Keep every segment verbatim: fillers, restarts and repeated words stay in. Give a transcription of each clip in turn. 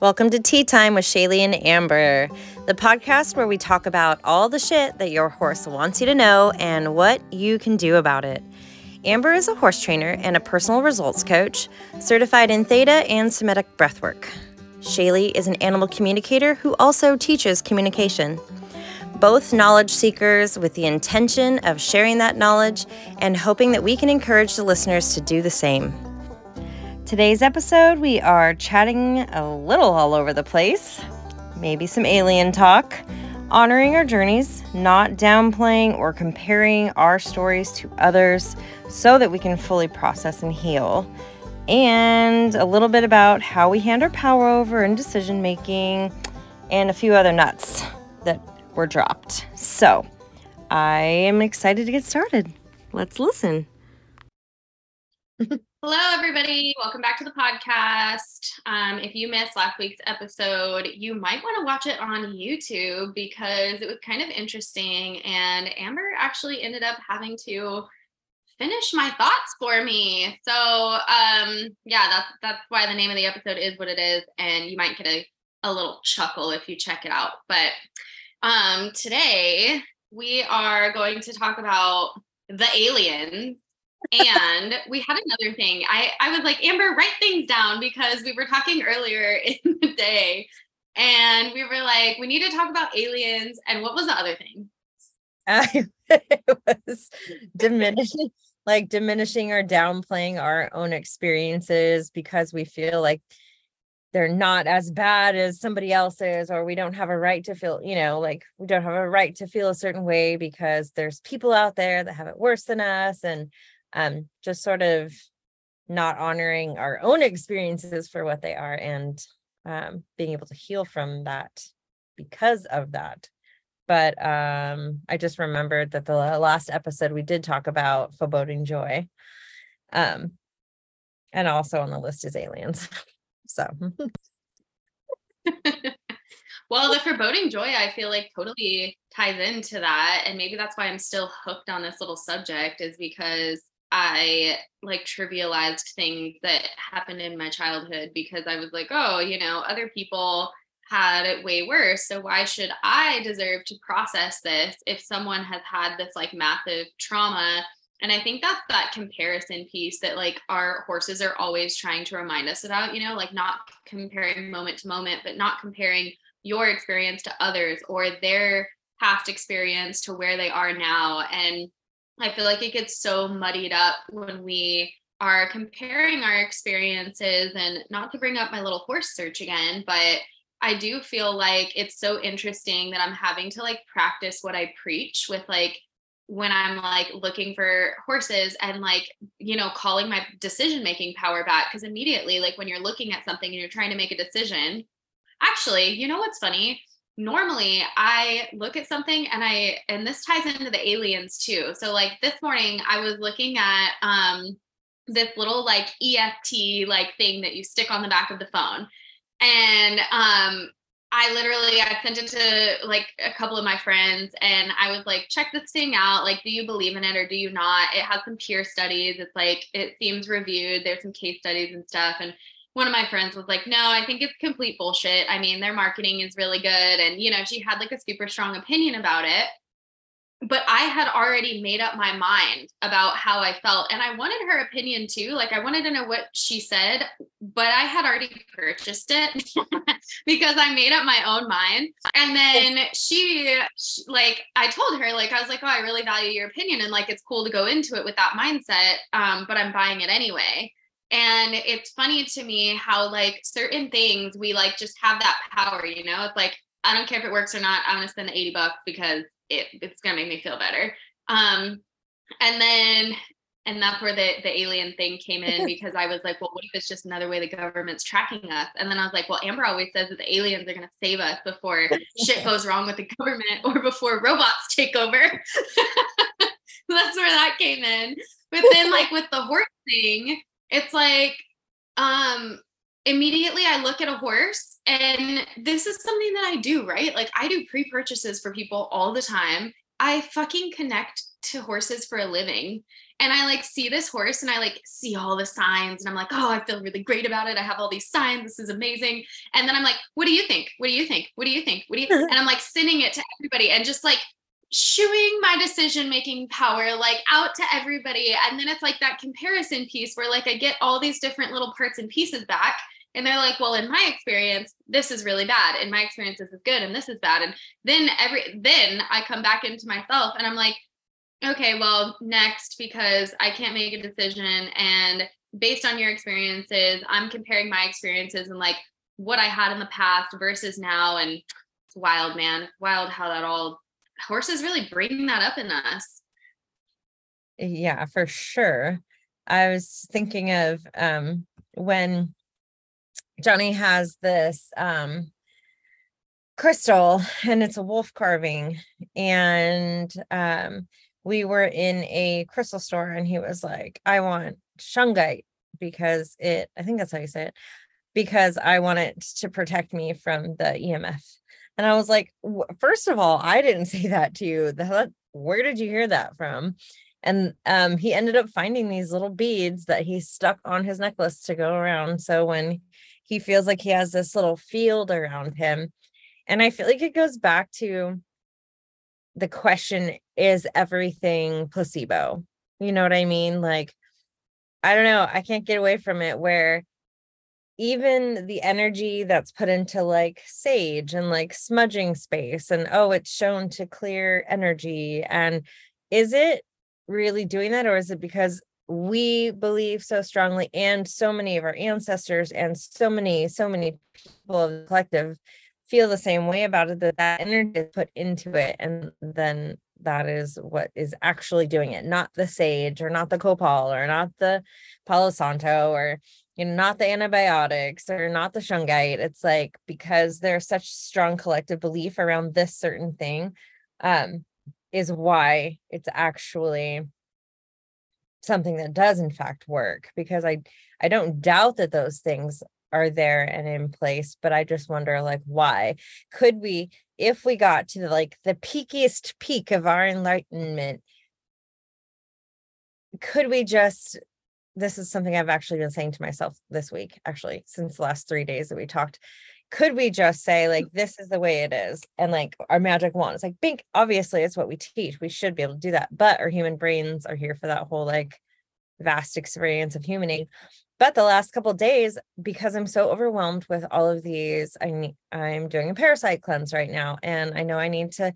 Welcome to Tea Time with Shaylee and Amber, the podcast where we talk about all the shit that your horse wants you to know and what you can do about it. Amber is a horse trainer and a personal results coach, certified in Theta and Somatic breathwork. Shaylee is an animal communicator who also teaches communication. Both knowledge seekers with the intention of sharing that knowledge and hoping that we can encourage the listeners to do the same. Today's episode, we are chatting a little all over the place, maybe some alien talk, honoring our journeys, not downplaying or comparing our stories to others so that we can fully process and heal, and a little bit about how we hand our power over and decision making, and a few other nuts that were dropped. So I am excited to get started. Let's listen. Hello, everybody. Welcome back to the podcast. Um, if you missed last week's episode, you might want to watch it on YouTube because it was kind of interesting. And Amber actually ended up having to finish my thoughts for me. So, um, yeah, that's, that's why the name of the episode is what it is. And you might get a, a little chuckle if you check it out. But um, today we are going to talk about the aliens. And we had another thing. I, I was like, Amber, write things down, because we were talking earlier in the day and we were like, we need to talk about aliens. And what was the other thing? Uh, it was diminishing, like diminishing or downplaying our own experiences because we feel like they're not as bad as somebody else's, or we don't have a right to feel, you know, like we don't have a right to feel a certain way because there's people out there that have it worse than us. And Um, just sort of not honoring our own experiences for what they are, and um, being able to heal from that because of that. But um, I just remembered that the last episode we did talk about foreboding joy, um, and also on the list is aliens. So, well, the foreboding joy, I feel like totally ties into that, and maybe that's why I'm still hooked on this little subject, is because I like trivialized things that happened in my childhood because I was like, oh, you know, other people had it way worse. So why should I deserve to process this if someone has had this like massive trauma? And I think that's that comparison piece that like our horses are always trying to remind us about, you know, like not comparing moment to moment, but not comparing your experience to others or their past experience to where they are now. And I feel like it gets so muddied up when we are comparing our experiences. And not to bring up my little horse search again, but I do feel like it's so interesting that I'm having to like practice what I preach with, like, when I'm like looking for horses and like, you know, calling my decision-making power back. Because immediately, like when you're looking at something and you're trying to make a decision, actually, you know, what's funny? Normally I look at something and I, and this ties into the aliens too. So like this morning I was looking at um, this little like E F T like thing that you stick on the back of the phone. And um, I literally, I sent it to like a couple of my friends and I was like, check this thing out. Like, do you believe in it or do you not? It has some peer studies. It's like, it seems reviewed. There's some case studies and stuff. And one of my friends was like, no, I think it's complete bullshit. I mean, their marketing is really good. And, you know, she had like a super strong opinion about it, but I had already made up my mind about how I felt. And I wanted her opinion too. Like I wanted to know what she said, but I had already purchased it because I made up my own mind. And then she, she like, I told her, like, I was like, oh, I really value your opinion. And like, it's cool to go into it with that mindset. Um, but I'm buying it anyway. And it's funny to me how like certain things we like just have that power, you know, it's like, I don't care if it works or not. I'm going to spend the eighty bucks because it, it's going to make me feel better. Um, and then, and that's where the, the alien thing came in, because I was like, well, what if it's just another way the government's tracking us? And then I was like, well, Amber always says that the aliens are going to save us before shit goes wrong with the government or before robots take over. That's where that came in. But then like with the horse thing, it's like, um, immediately I look at a horse, and this is something that I do, right? Like I do pre-purchases for people all the time. I fucking connect to horses for a living. And I like see this horse and I like see all the signs and I'm like, oh, I feel really great about it. I have all these signs. This is amazing. And then I'm like, what do you think? What do you think? What do you think? What do you think? And I'm like sending it to everybody and just like shooing my decision-making power, like out to everybody. And then it's like that comparison piece where like I get all these different little parts and pieces back. And they're like, well, in my experience, this is really bad. In my experience, this is good. And this is bad. And then every, then I come back into myself and I'm like, okay, well, next, because I can't make a decision. And based on your experiences, I'm comparing my experiences and like what I had in the past versus now. And it's wild, man. It's wild how that all, horses really bring that up in us. Yeah, for sure. I was thinking of um, when Johnny has this um, crystal and it's a wolf carving, and um, we were in a crystal store and he was like, I want Shungite because it, I think that's how you say it, because I want it to protect me from the E M F. And I was like, first of all, I didn't say that to you. The, where did you hear that from? And um, he ended up finding these little beads that he stuck on his necklace to go around. So when he feels like he has this little field around him. And I feel like it goes back to the question, is everything placebo? You know what I mean? Like, I don't know. I can't get away from it where even the energy that's put into like sage and like smudging space and, oh, it's shown to clear energy. And is it really doing that? Or is it because we believe so strongly, and so many of our ancestors and so many, so many people of the collective feel the same way about it, that that energy is put into it. And then that is what is actually doing it, not the sage or not the copal or not the Palo Santo or, you know, not the antibiotics or not the Shungite. It's like, because there's such strong collective belief around this certain thing um, is why it's actually something that does in fact work, because I, I don't doubt that those things are there and in place, but I just wonder, like, why could we, if we got to the, like the peakiest peak of our enlightenment, could we just, this is something I've actually been saying to myself this week, actually, since the last three days that we talked, could we just say, like, this is the way it is? And like our magic wand, it's like, bink, obviously it's what we teach. We should be able to do that. But our human brains are here for that whole like vast experience of human age. But the last couple of days, because I'm so overwhelmed with all of these, I need, I'm doing a parasite cleanse right now. And I know I need to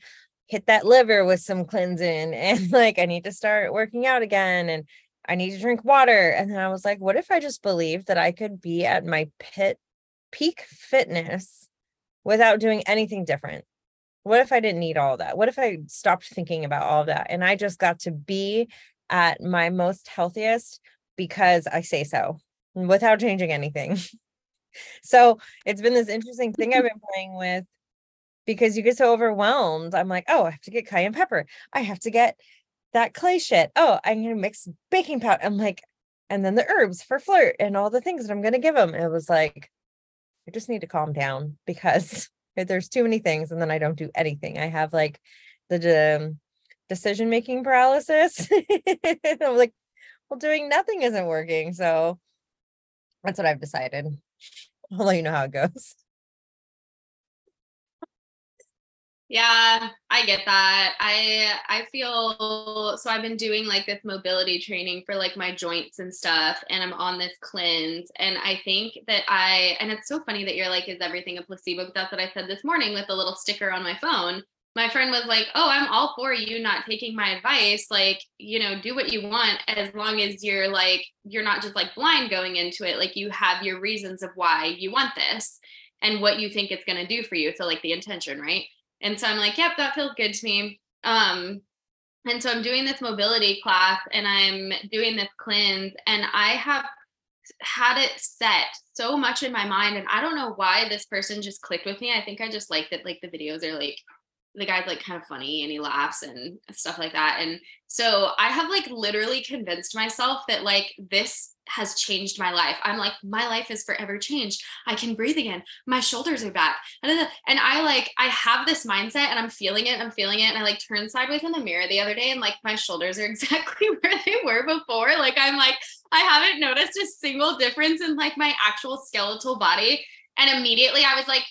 hit that liver with some cleansing, and like, I need to start working out again. And I need to drink water. And then I was like, what if I just believed that I could be at my pit peak fitness without doing anything different? What if I didn't need all that? What if I stopped thinking about all that? And I just got to be at my most healthiest because I say so, without changing anything. So it's been this interesting thing I've been playing with, because you get so overwhelmed. I'm like, oh, I have to get cayenne pepper. I have to get that clay shit. Oh, I'm going to mix baking powder. I'm like, and then the herbs for flirt and all the things that I'm going to give them. It was like, I just need to calm down, because there's too many things. And then I don't do anything. I have like the de- decision-making paralysis. I'm like, well, doing nothing isn't working. So that's what I've decided. I'll let you know how it goes. Yeah, I get that. I I feel, so I've been doing like this mobility training for like my joints and stuff, and I'm on this cleanse. And I think that I, and it's so funny that you're like, is everything a placebo? But that's what I said this morning with the little sticker on my phone. My friend was like, oh, I'm all for you not taking my advice. Like, you know, do what you want, as long as you're like, you're not just like blind going into it. Like you have your reasons of why you want this and what you think it's going to do for you. So like the intention, right? And so I'm like, yep, that feels good to me. Um, and so I'm doing this mobility class and I'm doing this cleanse, and I have had it set so much in my mind. And I don't know why this person just clicked with me. I think I just like that, like the videos are like, the guy's like kind of funny and he laughs and stuff like that. And so I have like literally convinced myself that like this has changed my life. I'm like, my life is forever changed. I can breathe again. My shoulders are back. And I like, I have this mindset and I'm feeling it. I'm feeling it. And I like turned sideways in the mirror the other day and like my shoulders are exactly where they were before. Like, I'm like, I haven't noticed a single difference in like my actual skeletal body. And immediately I was like,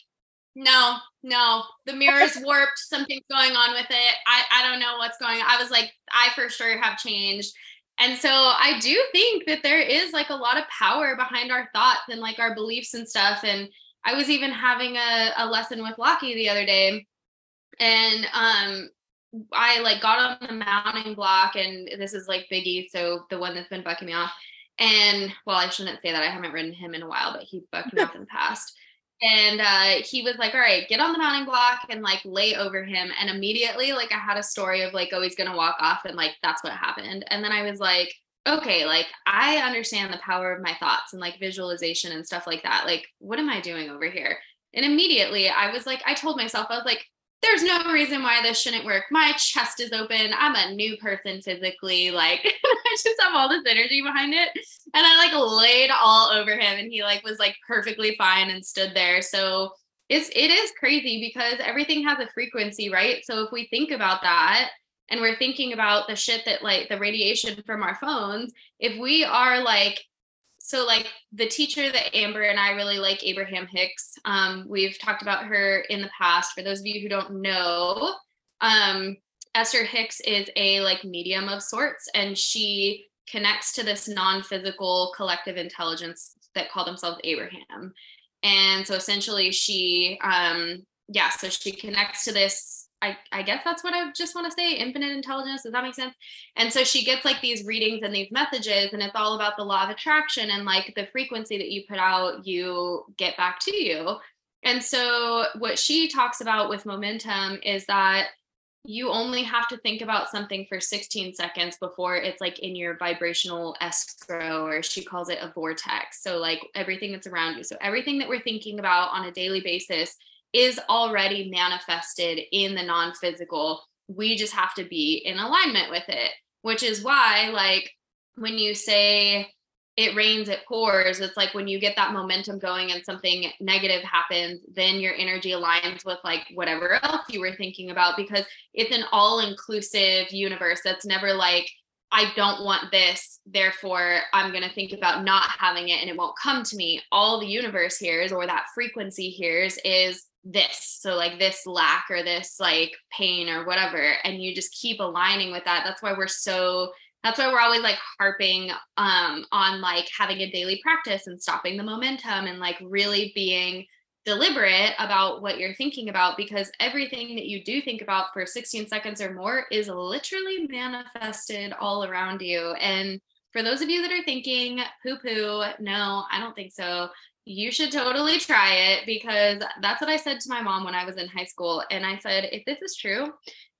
no, no, the mirror's warped. Something's going on with it. I, I don't know what's going on. I was like, I for sure have changed. And so I do think that there is like a lot of power behind our thoughts and like our beliefs and stuff. And I was even having a, a lesson with Lockie the other day, and um, I like got on the mounting block, and this is like Biggie. So the one that's been bucking me off, and well, I shouldn't say that, I haven't ridden him in a while, but he bucked me off in the past. And uh, he was like, all right, get on the mounting block and like lay over him. And immediately, like I had a story of like, oh, he's going to walk off. And like, that's what happened. And then I was like, okay, like I understand the power of my thoughts and like visualization and stuff like that. Like, what am I doing over here? And immediately I was like, I told myself, I was like, there's no reason why this shouldn't work. My chest is open. I'm a new person physically. Like I just have all this energy behind it. And I like laid all over him, and he like was like perfectly fine and stood there. So it's, it is crazy because everything has a frequency, right? So if we think about that, and we're thinking about the shit that like the radiation from our phones, if we are like, so like the teacher that Amber and I really like, Abraham Hicks, um, we've talked about her in the past. For those of you who don't know, um, Esther Hicks is a like medium of sorts, and she connects to this non-physical collective intelligence that call themselves Abraham. And so essentially she, um, yeah, so she connects to this, I, I guess that's what I just want to say, infinite intelligence. Does that make sense? And so she gets like these readings and these messages, and it's all about the law of attraction, and like the frequency that you put out, you get back to you. And so what she talks about with momentum is that you only have to think about something for sixteen seconds before it's like in your vibrational escrow, or she calls it a vortex. So like everything that's around you. So everything that we're thinking about on a daily basis is already manifested in the non-physical. We just have to be in alignment with it, which is why, like, when you say it rains, it pours, it's like when you get that momentum going and something negative happens, then your energy aligns with like whatever else you were thinking about, because it's an all-inclusive universe that's never like, I don't want this, therefore I'm going to think about not having it and it won't come to me. All the universe hears, or that frequency hears, is this. So like this lack or this like pain or whatever. And you just keep aligning with that. That's why we're so, that's why we're always like harping um, on like having a daily practice and stopping the momentum and like really being deliberate about what you're thinking about, because everything that you do think about for sixteen seconds or more is literally manifested all around you. And for those of you that are thinking poo poo, no, I don't think so, you should totally try it, because that's what I said to my mom when I was in high school. And I said, if this is true,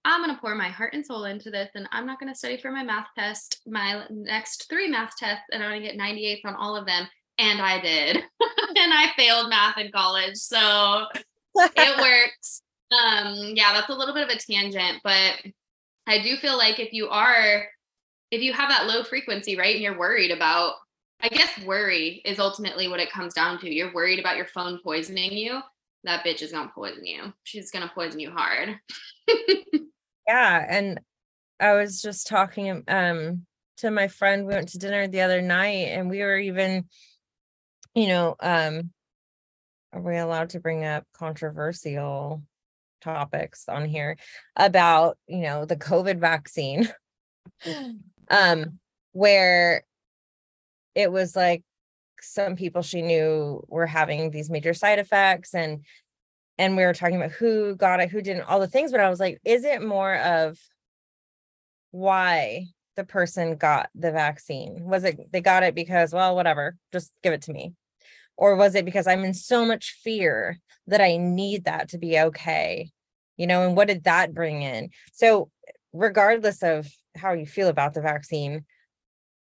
I'm going to pour my heart and soul into this, and I'm not going to study for my math test, my next three math tests, and I'm going to get ninety-eights on all of them. And I did. And I failed math in college. So it works. Um, yeah, that's a little bit of a tangent, but I do feel like if you are, if you have that low frequency, right, and you're worried about, I guess worry is ultimately what it comes down to. You're worried about your phone poisoning you. That bitch is going to poison you. She's going to poison you hard. Yeah. And I was just talking um, to my friend, we went to dinner the other night, and we were even, you know, um, are we allowed to bring up controversial topics on here about, you know, the COVID vaccine, um, where it was like some people she knew were having these major side effects, and, and we were talking about who got it, who didn't, all the things, but I was like, is it more of why the person got the vaccine? Was it, they got it because, well, whatever, just give it to me? Or was it because I'm in so much fear that I need that to be okay? You know, and what did that bring in? So regardless of how you feel about the vaccine,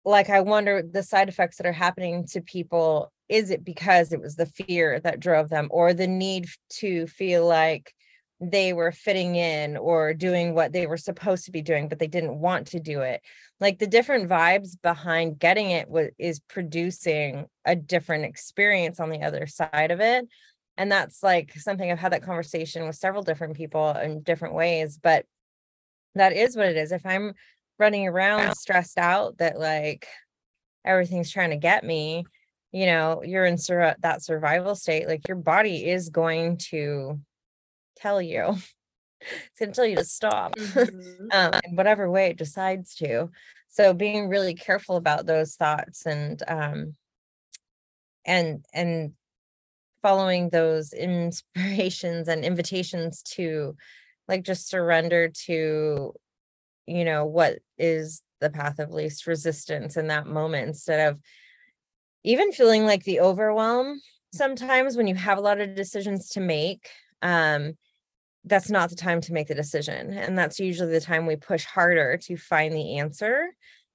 like, I wonder the side effects that are happening to people, is it because it was the fear that drove them, or the need to feel like they were fitting in or doing what they were supposed to be doing, but they didn't want to do it? like the different vibes behind getting it w- is producing a different experience on the other side of it. And that's like something I've had that conversation with several different people in different ways, but that is what it is. If I'm running around stressed out that like everything's trying to get me, you know, you're in sur- that survival state, like your body is going to tell you. It's going to tell you to stop mm-hmm. um, in whatever way it decides to. So being really careful about those thoughts and, um, and, and following those inspirations and invitations to like, just surrender to, you know, what is the path of least resistance in that moment, instead of even feeling like the overwhelm sometimes when you have a lot of decisions to make. Um, that's not the time to make the decision. And that's usually the time we push harder to find the answer,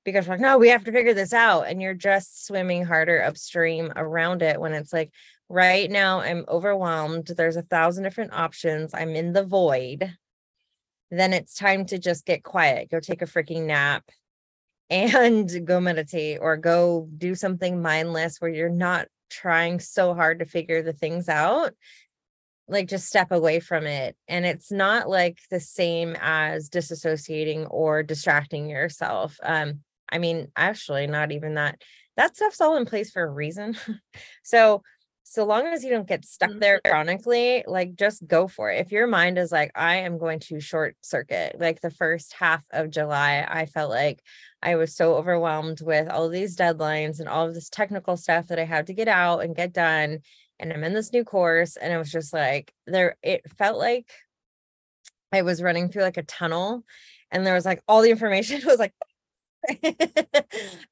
because we're like, no, we have to figure this out. And you're just swimming harder upstream around it when it's like, right now I'm overwhelmed. There's a thousand different options. I'm in the void. Then it's time to just get quiet, go take a freaking nap and go meditate or go do something mindless where you're not trying so hard to figure the things out. Like just step away from it. And it's not like the same as disassociating or distracting yourself. Um, I mean, actually not even that, that stuff's all in place for a reason. so, so long as you don't get stuck there chronically, like just go for it. If your mind is like, I am going to short circuit, like the first half of July, I felt like I was so overwhelmed with all these deadlines and all of this technical stuff that I had to get out and get done. And I'm in this new course, and it was just like there, it felt like I was running through like a tunnel, and there was like all the information was like,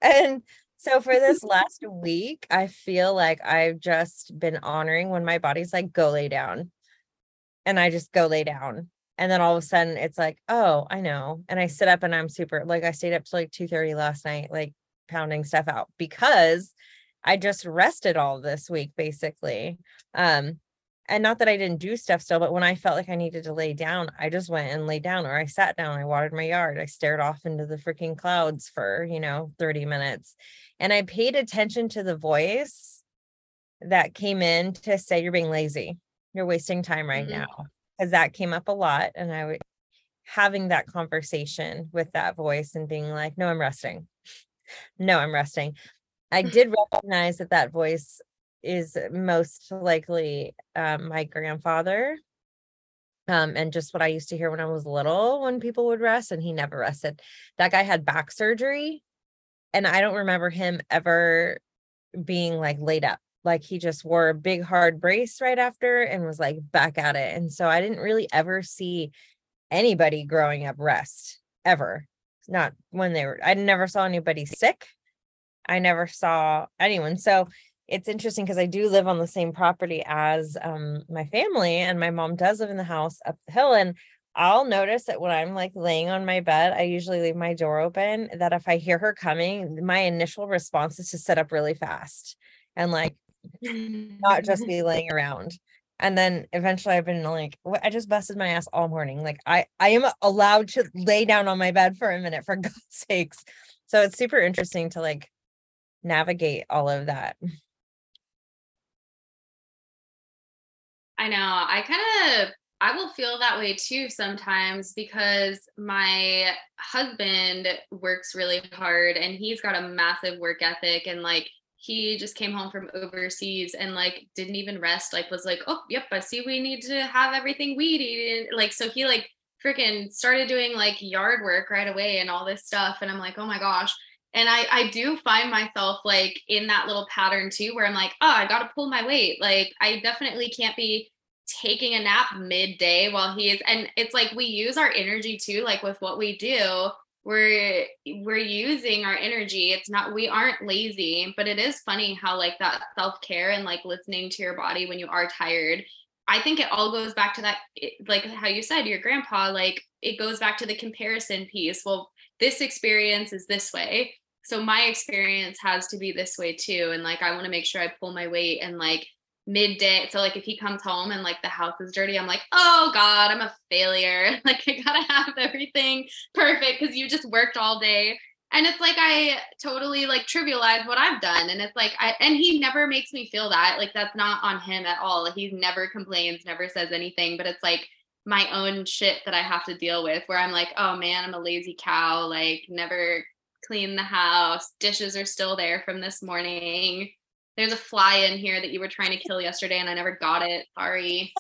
and so for this last week, I feel like I've just been honoring when my body's like, go lay down, and I just go lay down. And then all of a sudden it's like, oh, I know. And I sit up and I'm super, like I stayed up till like two thirty last night, like pounding stuff out, because I just rested all this week, basically. Um, and not that I didn't do stuff still, but when I felt like I needed to lay down, I just went and lay down, or I sat down, I watered my yard. I stared off into the freaking clouds for, you know, thirty minutes. And I paid attention to the voice that came in to say, you're being lazy. You're wasting time right mm-hmm. now. Cause that came up a lot. And I was having that conversation with that voice and being like, no, I'm resting. No, I'm resting. I did recognize that that voice is most likely um, my grandfather um, and just what I used to hear when I was little, when people would rest, and he never rested. That guy had back surgery, and I don't remember him ever being like laid up. Like he just wore a big hard brace right after and was like back at it. And so I didn't really ever see anybody growing up rest ever. Not when they were, I never saw anybody sick. I never saw anyone. So it's interesting because I do live on the same property as um, my family, and my mom does live in the house up the hill. And I'll notice that when I'm like laying on my bed, I usually leave my door open, that if I hear her coming, my initial response is to sit up really fast and like not just be laying around. And then eventually I've been like, I just busted my ass all morning. Like I, I am allowed to lay down on my bed for a minute, for God's sakes. So it's super interesting to like navigate all of that. I know. I kind of, I will feel that way too sometimes, because my husband works really hard and he's got a massive work ethic, and like he just came home from overseas and like didn't even rest, like was like, oh, yep, I see we need to have everything weed eaten. Like, so he like freaking started doing like yard work right away and all this stuff. And I'm like, oh my gosh. And I, I do find myself like in that little pattern too, where I'm like, oh, I got to pull my weight. Like I definitely can't be taking a nap midday while he is. And it's like, we use our energy too. Like with what we do, we're, we're using our energy. It's not, we aren't lazy, but it is funny how like that self-care and like listening to your body when you are tired, I think it all goes back to that. Like how you said, your grandpa, like it goes back to the comparison piece. Well, this experience is this way, so my experience has to be this way too. And like, I want to make sure I pull my weight and like midday. So like, if he comes home and like the house is dirty, I'm like, oh God, I'm a failure. Like I gotta have everything perfect, because you just worked all day And it's like, I totally like trivialize what I've done. And it's like, I, and he never makes me feel that, like, that's not on him at all. He never complains, never says anything, but it's like my own shit that I have to deal with where I'm like, oh man, I'm a lazy cow. Like, never clean the house. Dishes are still there from this morning. There's a fly in here that you were trying to kill yesterday and I never got it. Sorry.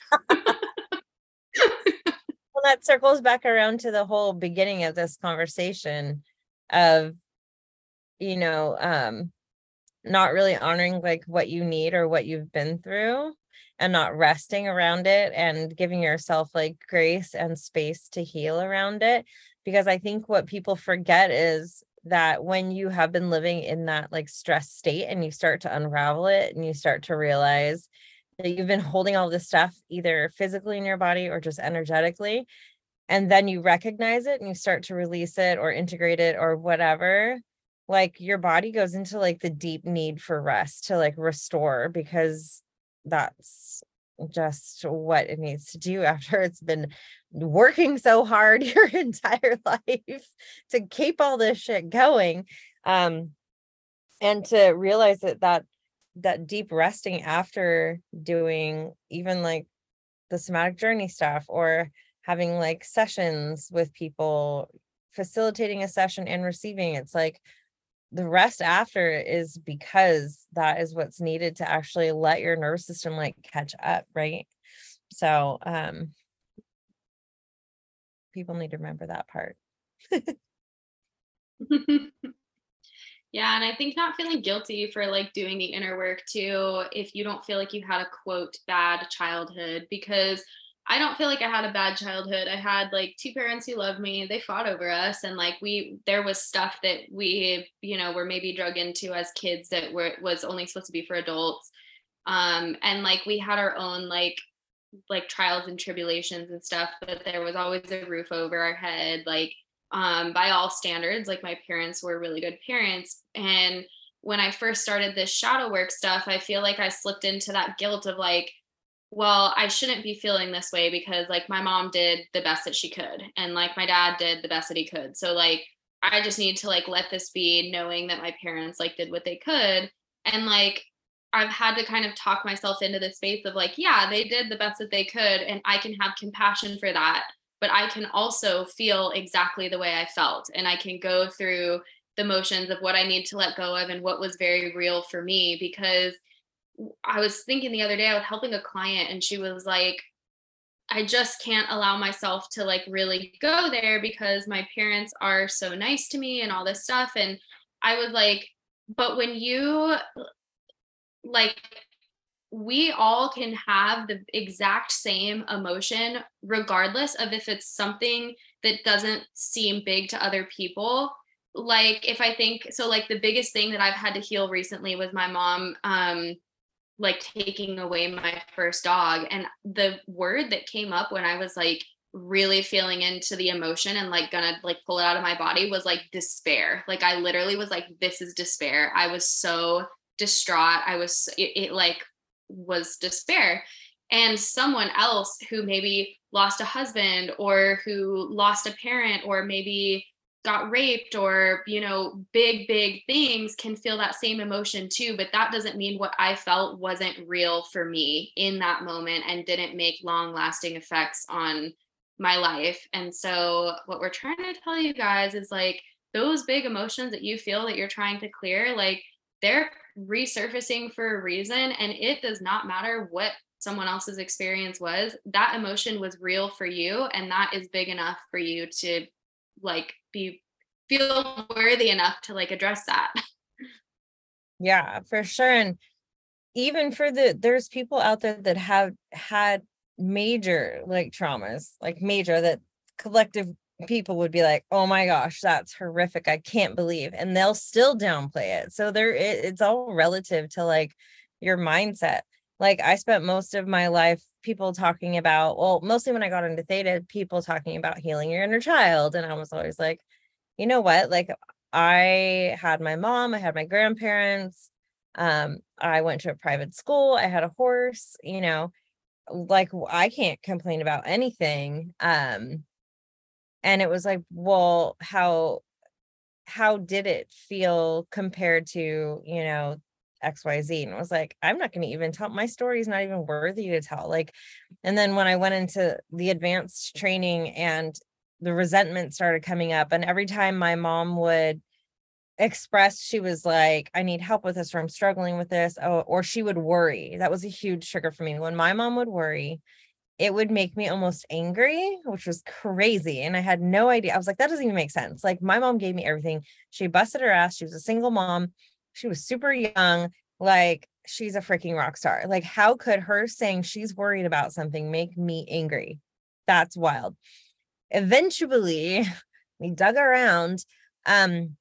Well, that circles back around to the whole beginning of this conversation of, you know, um, not really honoring like what you need or what you've been through and not resting around it and giving yourself like grace and space to heal around it. Because I think what people forget is that when you have been living in that like stress state and you start to unravel it and you start to realize that you've been holding all this stuff either physically in your body or just energetically, and then you recognize it and you start to release it or integrate it or whatever, like your body goes into like the deep need for rest to like restore, because that's just what it needs to do after it's been working so hard your entire life to keep all this shit going. Um, and to realize that that, that deep resting after doing even like the somatic journey stuff or having like sessions with people, facilitating a session and receiving, it's like the rest after is because that is what's needed to actually let your nervous system like catch up. Right. So, um, people need to remember that part. Yeah. And I think not feeling guilty for like doing the inner work too, if you don't feel like you had a quote bad childhood, because I don't feel like I had a bad childhood. I had like two parents who loved me. They fought over us. And like, we, there was stuff that we, you know, were maybe drug into as kids that were, was only supposed to be for adults. Um, and like, we had our own like, like trials and tribulations and stuff, but there was always a roof over our head. Like, um, by all standards, like my parents were really good parents. And when I first started this shadow work stuff, I feel like I slipped into that guilt of like, well, I shouldn't be feeling this way because like my mom did the best that she could. And like my dad did the best that he could. So like, I just need to like, let this be, knowing that my parents like did what they could. And like, I've had to kind of talk myself into the space of like, yeah, they did the best that they could. And I can have compassion for that, but I can also feel exactly the way I felt. And I can go through the motions of what I need to let go of and what was very real for me. Because I was thinking the other day, I was helping a client and she was like, I just can't allow myself to like really go there because my parents are so nice to me and all this stuff. And I was like, but when you like, we all can have the exact same emotion, regardless of if it's something that doesn't seem big to other people. Like if I think, so like the biggest thing that I've had to heal recently was my mom, um, like taking away my first dog. And the word that came up when I was like really feeling into the emotion and like gonna like pull it out of my body was like despair. Like I literally was like, this is despair. I was so distraught. I was, it, it like was despair. And someone else who maybe lost a husband or who lost a parent or maybe got raped or, you know, big, big things can feel that same emotion too. But that doesn't mean what I felt wasn't real for me in that moment and didn't make long lasting effects on my life. And so what we're trying to tell you guys is like those big emotions that you feel that you're trying to clear, like they're resurfacing for a reason. And it does not matter what someone else's experience was, that emotion was real for you. And that is big enough for you to like be feel worthy enough to like address that. Yeah, for sure. And even for the there's people out there that have had major like traumas, like major that collective people would be like, oh my gosh, that's horrific, I can't believe, and they'll still downplay it. So there it, it's all relative to like your mindset. Like I spent most of my life people talking about, well, mostly when I got into theta, people talking about healing your inner child. And I was always like, you know what? Like I had my mom, I had my grandparents. Um, I went to a private school. I had a horse, you know, like I can't complain about anything. Um, and it was like, well, how, how did it feel compared to, you know, X Y Z? And I was like, I'm not going to even tell, my story is not even worthy to tell. Like, and then when I went into the advanced training and the resentment started coming up, and every time my mom would express, she was like, I need help with this, or I'm struggling with this. Oh, or she would worry. That was a huge trigger for me. When my mom would worry, it would make me almost angry, which was crazy. And I had no idea. I was like, that doesn't even make sense. Like, my mom gave me everything. She busted her ass. She was a single mom. She was super young. Like, she's a freaking rock star. Like, how could her saying she's worried about something make me angry? That's wild. Eventually, we dug around, um,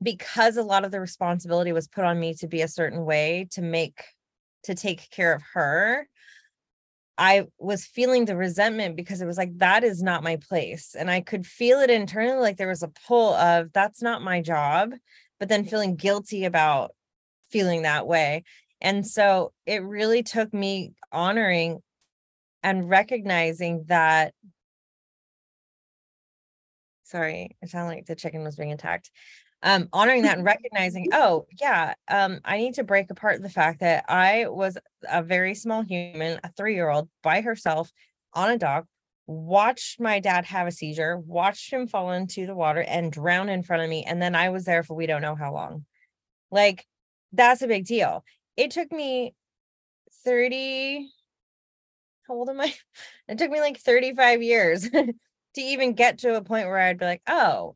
because a lot of the responsibility was put on me to be a certain way, to make, to take care of her. I was feeling the resentment because it was like, that is not my place. And I could feel it internally. Like, there was a pull of, that's not my job, but then feeling guilty about feeling that way. And so it really took me honoring and recognizing that. Sorry, it sounded like the chicken was being attacked. Um, honoring that and recognizing, oh yeah, um, I need to break apart the fact that I was a very small human, a three-year-old by herself on a dock, watched my dad have a seizure, watched him fall into the water and drown in front of me. And then I was there for, we don't know how long. Like, that's a big deal. It took me thirty, how old am I? It took me like thirty-five years to even get to a point where I'd be like, oh,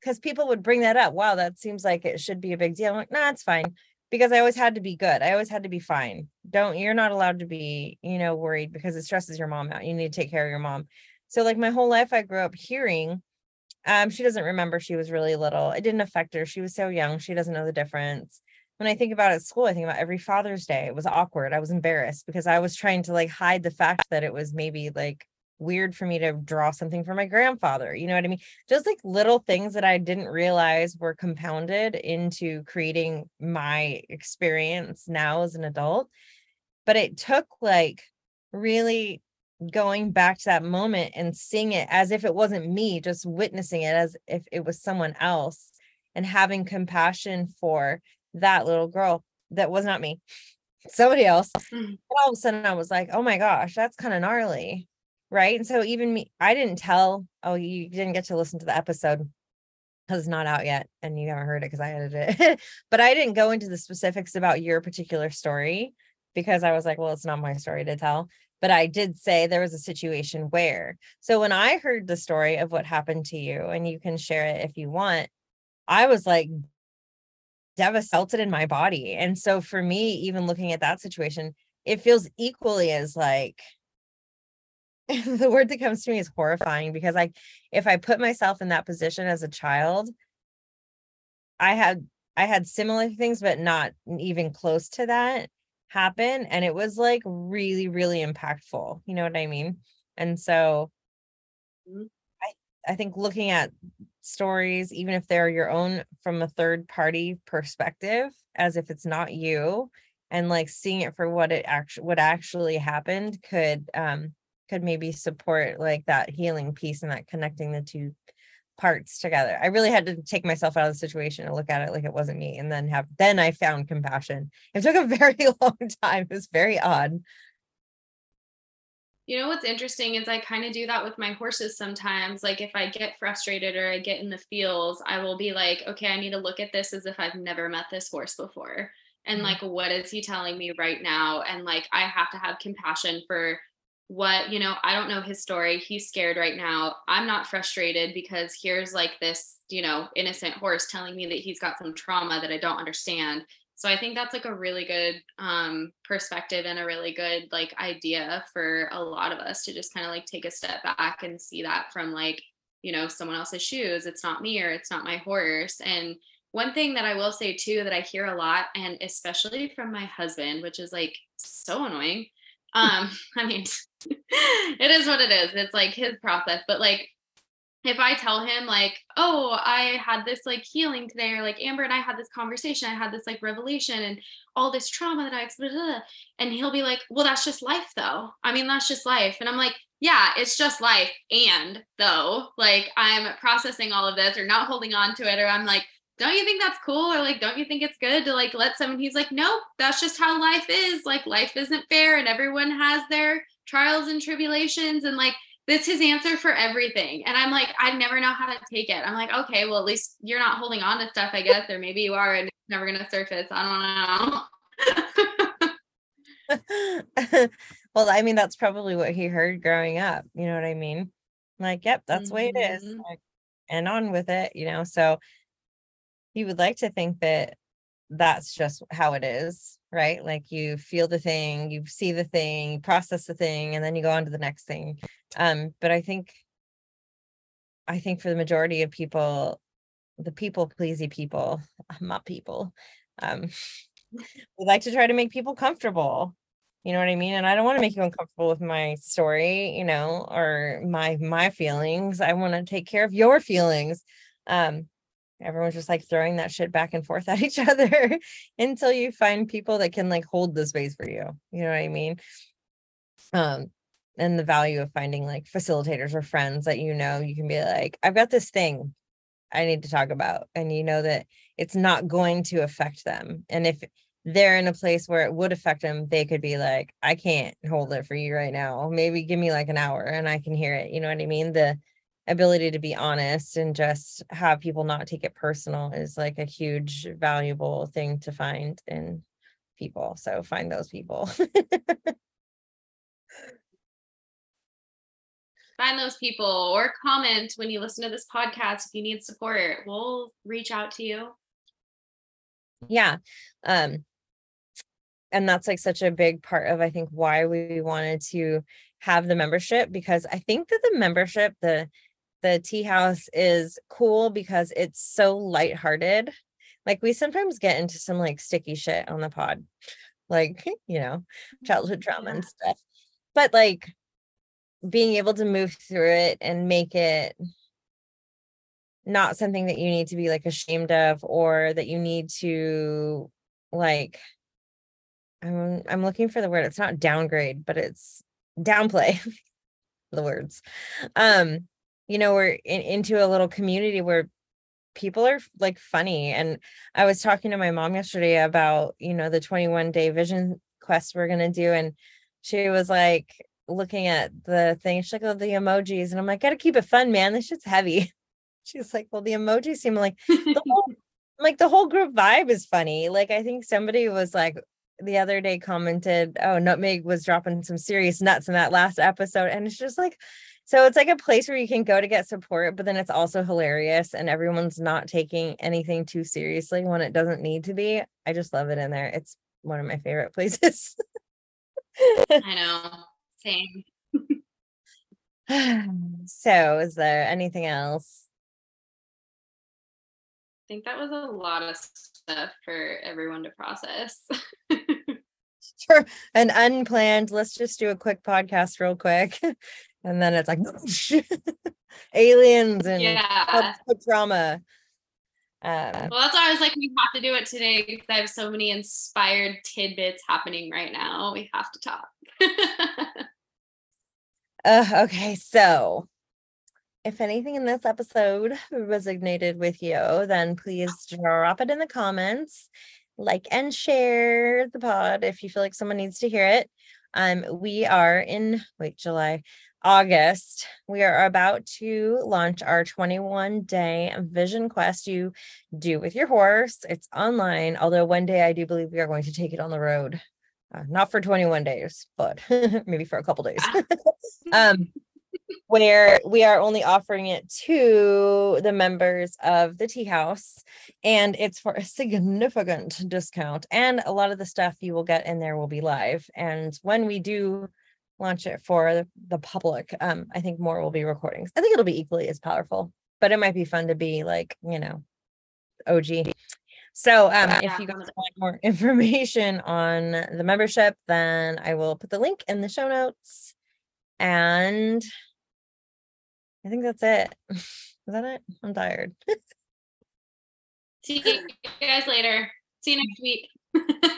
because people would bring that up. Wow, that seems like it should be a big deal. I'm like, nah, it's fine. Because I always had to be good. I always had to be fine. Don't, you're not allowed to be, you know, worried, because it stresses your mom out. You need to take care of your mom. So like, my whole life I grew up hearing, um, she doesn't remember, she was really little. It didn't affect her. She was so young. She doesn't know the difference. When I think about it at school, I think about every Father's Day. It was awkward. I was embarrassed because I was trying to like hide the fact that it was maybe like weird for me to draw something for my grandfather. You know what I mean? Just like little things that I didn't realize were compounded into creating my experience now as an adult. But it took like really going back to that moment and seeing it as if it wasn't me, just witnessing it as if it was someone else, and having compassion for that little girl that was not me, somebody else. And all of a sudden I was like, oh my gosh, that's kind of gnarly. Right. And so even me, I didn't tell, oh, you didn't get to listen to the episode because it's not out yet and you haven't heard it because I edited it. But I didn't go into the specifics about your particular story because I was like, well, it's not my story to tell. But I did say there was a situation where. So when I heard the story of what happened to you, and you can share it if you want, I was like devastated in my body. And so for me, even looking at that situation, it feels equally as like, the word that comes to me is horrifying, because like, if I put myself in that position as a child, I had, I had similar things, but not even close to that happen. And it was like really, really impactful. You know what I mean? And so I, I think looking at stories, even if they're your own from a third party perspective, as if it's not you, and like seeing it for what it actually, what actually happened could, um, could maybe support like that healing piece and that connecting the two parts together. I really had to take myself out of the situation and look at it like it wasn't me, and then have, then I found compassion. It took a very long time. It was very odd. You know, what's interesting is I kind of do that with my horses sometimes. Like if I get frustrated or I get in the feels, I will be like, okay, I need to look at this as if I've never met this horse before. And like, what is he telling me right now? And like, I have to have compassion for what, you know, I don't know his story. He's scared right now. I'm not frustrated because here's like this, you know, innocent horse telling me that he's got some trauma that I don't understand. So I think that's like a really good um, perspective and a really good like idea for a lot of us to just kind of like take a step back and see that from like, you know, someone else's shoes. It's not me, or it's not my horse. And one thing that I will say too, that I hear a lot, and especially from my husband, which is like so annoying. Um, I mean, it is what it is. It's like his process, but like, if I tell him like, oh, I had this like healing today, or like Amber and I had this conversation, I had this like revelation and all this trauma that I experienced, and he'll be like, well, that's just life though. I mean, that's just life. And I'm like, yeah, it's just life. And though, like I'm processing all of this or not holding on to it. Or I'm like, don't you think that's cool? Or like, don't you think it's good to like let someone, he's like, nope, that's just how life is. Like life isn't fair and everyone has their trials and tribulations. And like, that's his answer for everything. And I'm like, I never know how to take it. I'm like, okay, well, at least you're not holding on to stuff, I guess, or maybe you are and it's never going to surface. I don't know. Well, I mean, that's probably what he heard growing up. You know what I mean? Like, yep, that's mm-hmm. the way it is. Like, and on with it, you know? So you would like to think that that's just how it is, right? Like you feel the thing, you see the thing, you process the thing, and then you go on to the next thing. Um, but I think, I think for the majority of people, the people pleasy people, my people, um, we like to try to make people comfortable. You know what I mean? And I don't want to make you uncomfortable with my story, you know, or my, my feelings. I want to take care of your feelings. Um, Everyone's just like throwing that shit back and forth at each other until you find people that can like hold the space for you. You know what I mean? Um, and the value of finding like facilitators or friends that, you know, you can be like, I've got this thing I need to talk about. And you know that it's not going to affect them. And if they're in a place where it would affect them, they could be like, I can't hold it for you right now. Maybe give me like an hour and I can hear it. You know what I mean? The ability to be honest and just have people not take it personal is like a huge valuable thing to find in people. So find those people. Find those people, or comment when you listen to this podcast. If you need support, we'll reach out to you. Yeah. Um, and that's like such a big part of, I think, why we wanted to have the membership, because I think that the membership, the, The Tea House is cool because it's so lighthearted. Like we sometimes get into some like sticky shit on the pod, like, you know, childhood trauma and stuff, but like being able to move through it and make it not something that you need to be like ashamed of, or that you need to like, I'm, I'm looking for the word. It's not downgrade, but it's downplay the words. Um, you know, we're in, into a little community where people are like funny. And I was talking to my mom yesterday about, you know, the twenty-one day vision quest we're going to do. And she was like, looking at the thing, she's like, oh, the emojis. And I'm like, gotta keep it fun, man. This shit's heavy. She's like, well, the emojis seem like, the whole, like the whole group vibe is funny. Like, I think somebody was like the other day commented, oh, Nutmeg was dropping some serious nuts in that last episode. And it's just like, so it's like a place where you can go to get support, but then it's also hilarious and everyone's not taking anything too seriously when it doesn't need to be. I just love it in there. It's one of my favorite places. I know. Same. So is there anything else? I think that was a lot of stuff for everyone to process. For an unplanned, let's just do a quick podcast real quick. And then it's like aliens and yeah. Trauma. Um, well, that's why I was like, we have to do it today because I have so many inspired tidbits happening right now. We have to talk. uh, okay, so if anything in this episode resonated with you, then please drop it in the comments. Like and share the pod if you feel like someone needs to hear it. Um, we are in, wait, July, August. We are about to launch our twenty-one day vision quest you do with your horse. It's online, although one day I do believe we are going to take it on the road. Uh, not for twenty-one days, but maybe for a couple days. um, where we are only offering it to the members of the Tea House, and it's for a significant discount. And a lot of the stuff you will get in there will be live. And when we do launch it for the public, um, I think more will be recordings. I think it'll be equally as powerful, but it might be fun to be like, you know, O G. So um, yeah. If you guys want more information on the membership, then I will put the link in the show notes. And I think that's it. Is that it? I'm tired. See you guys later. See you next week.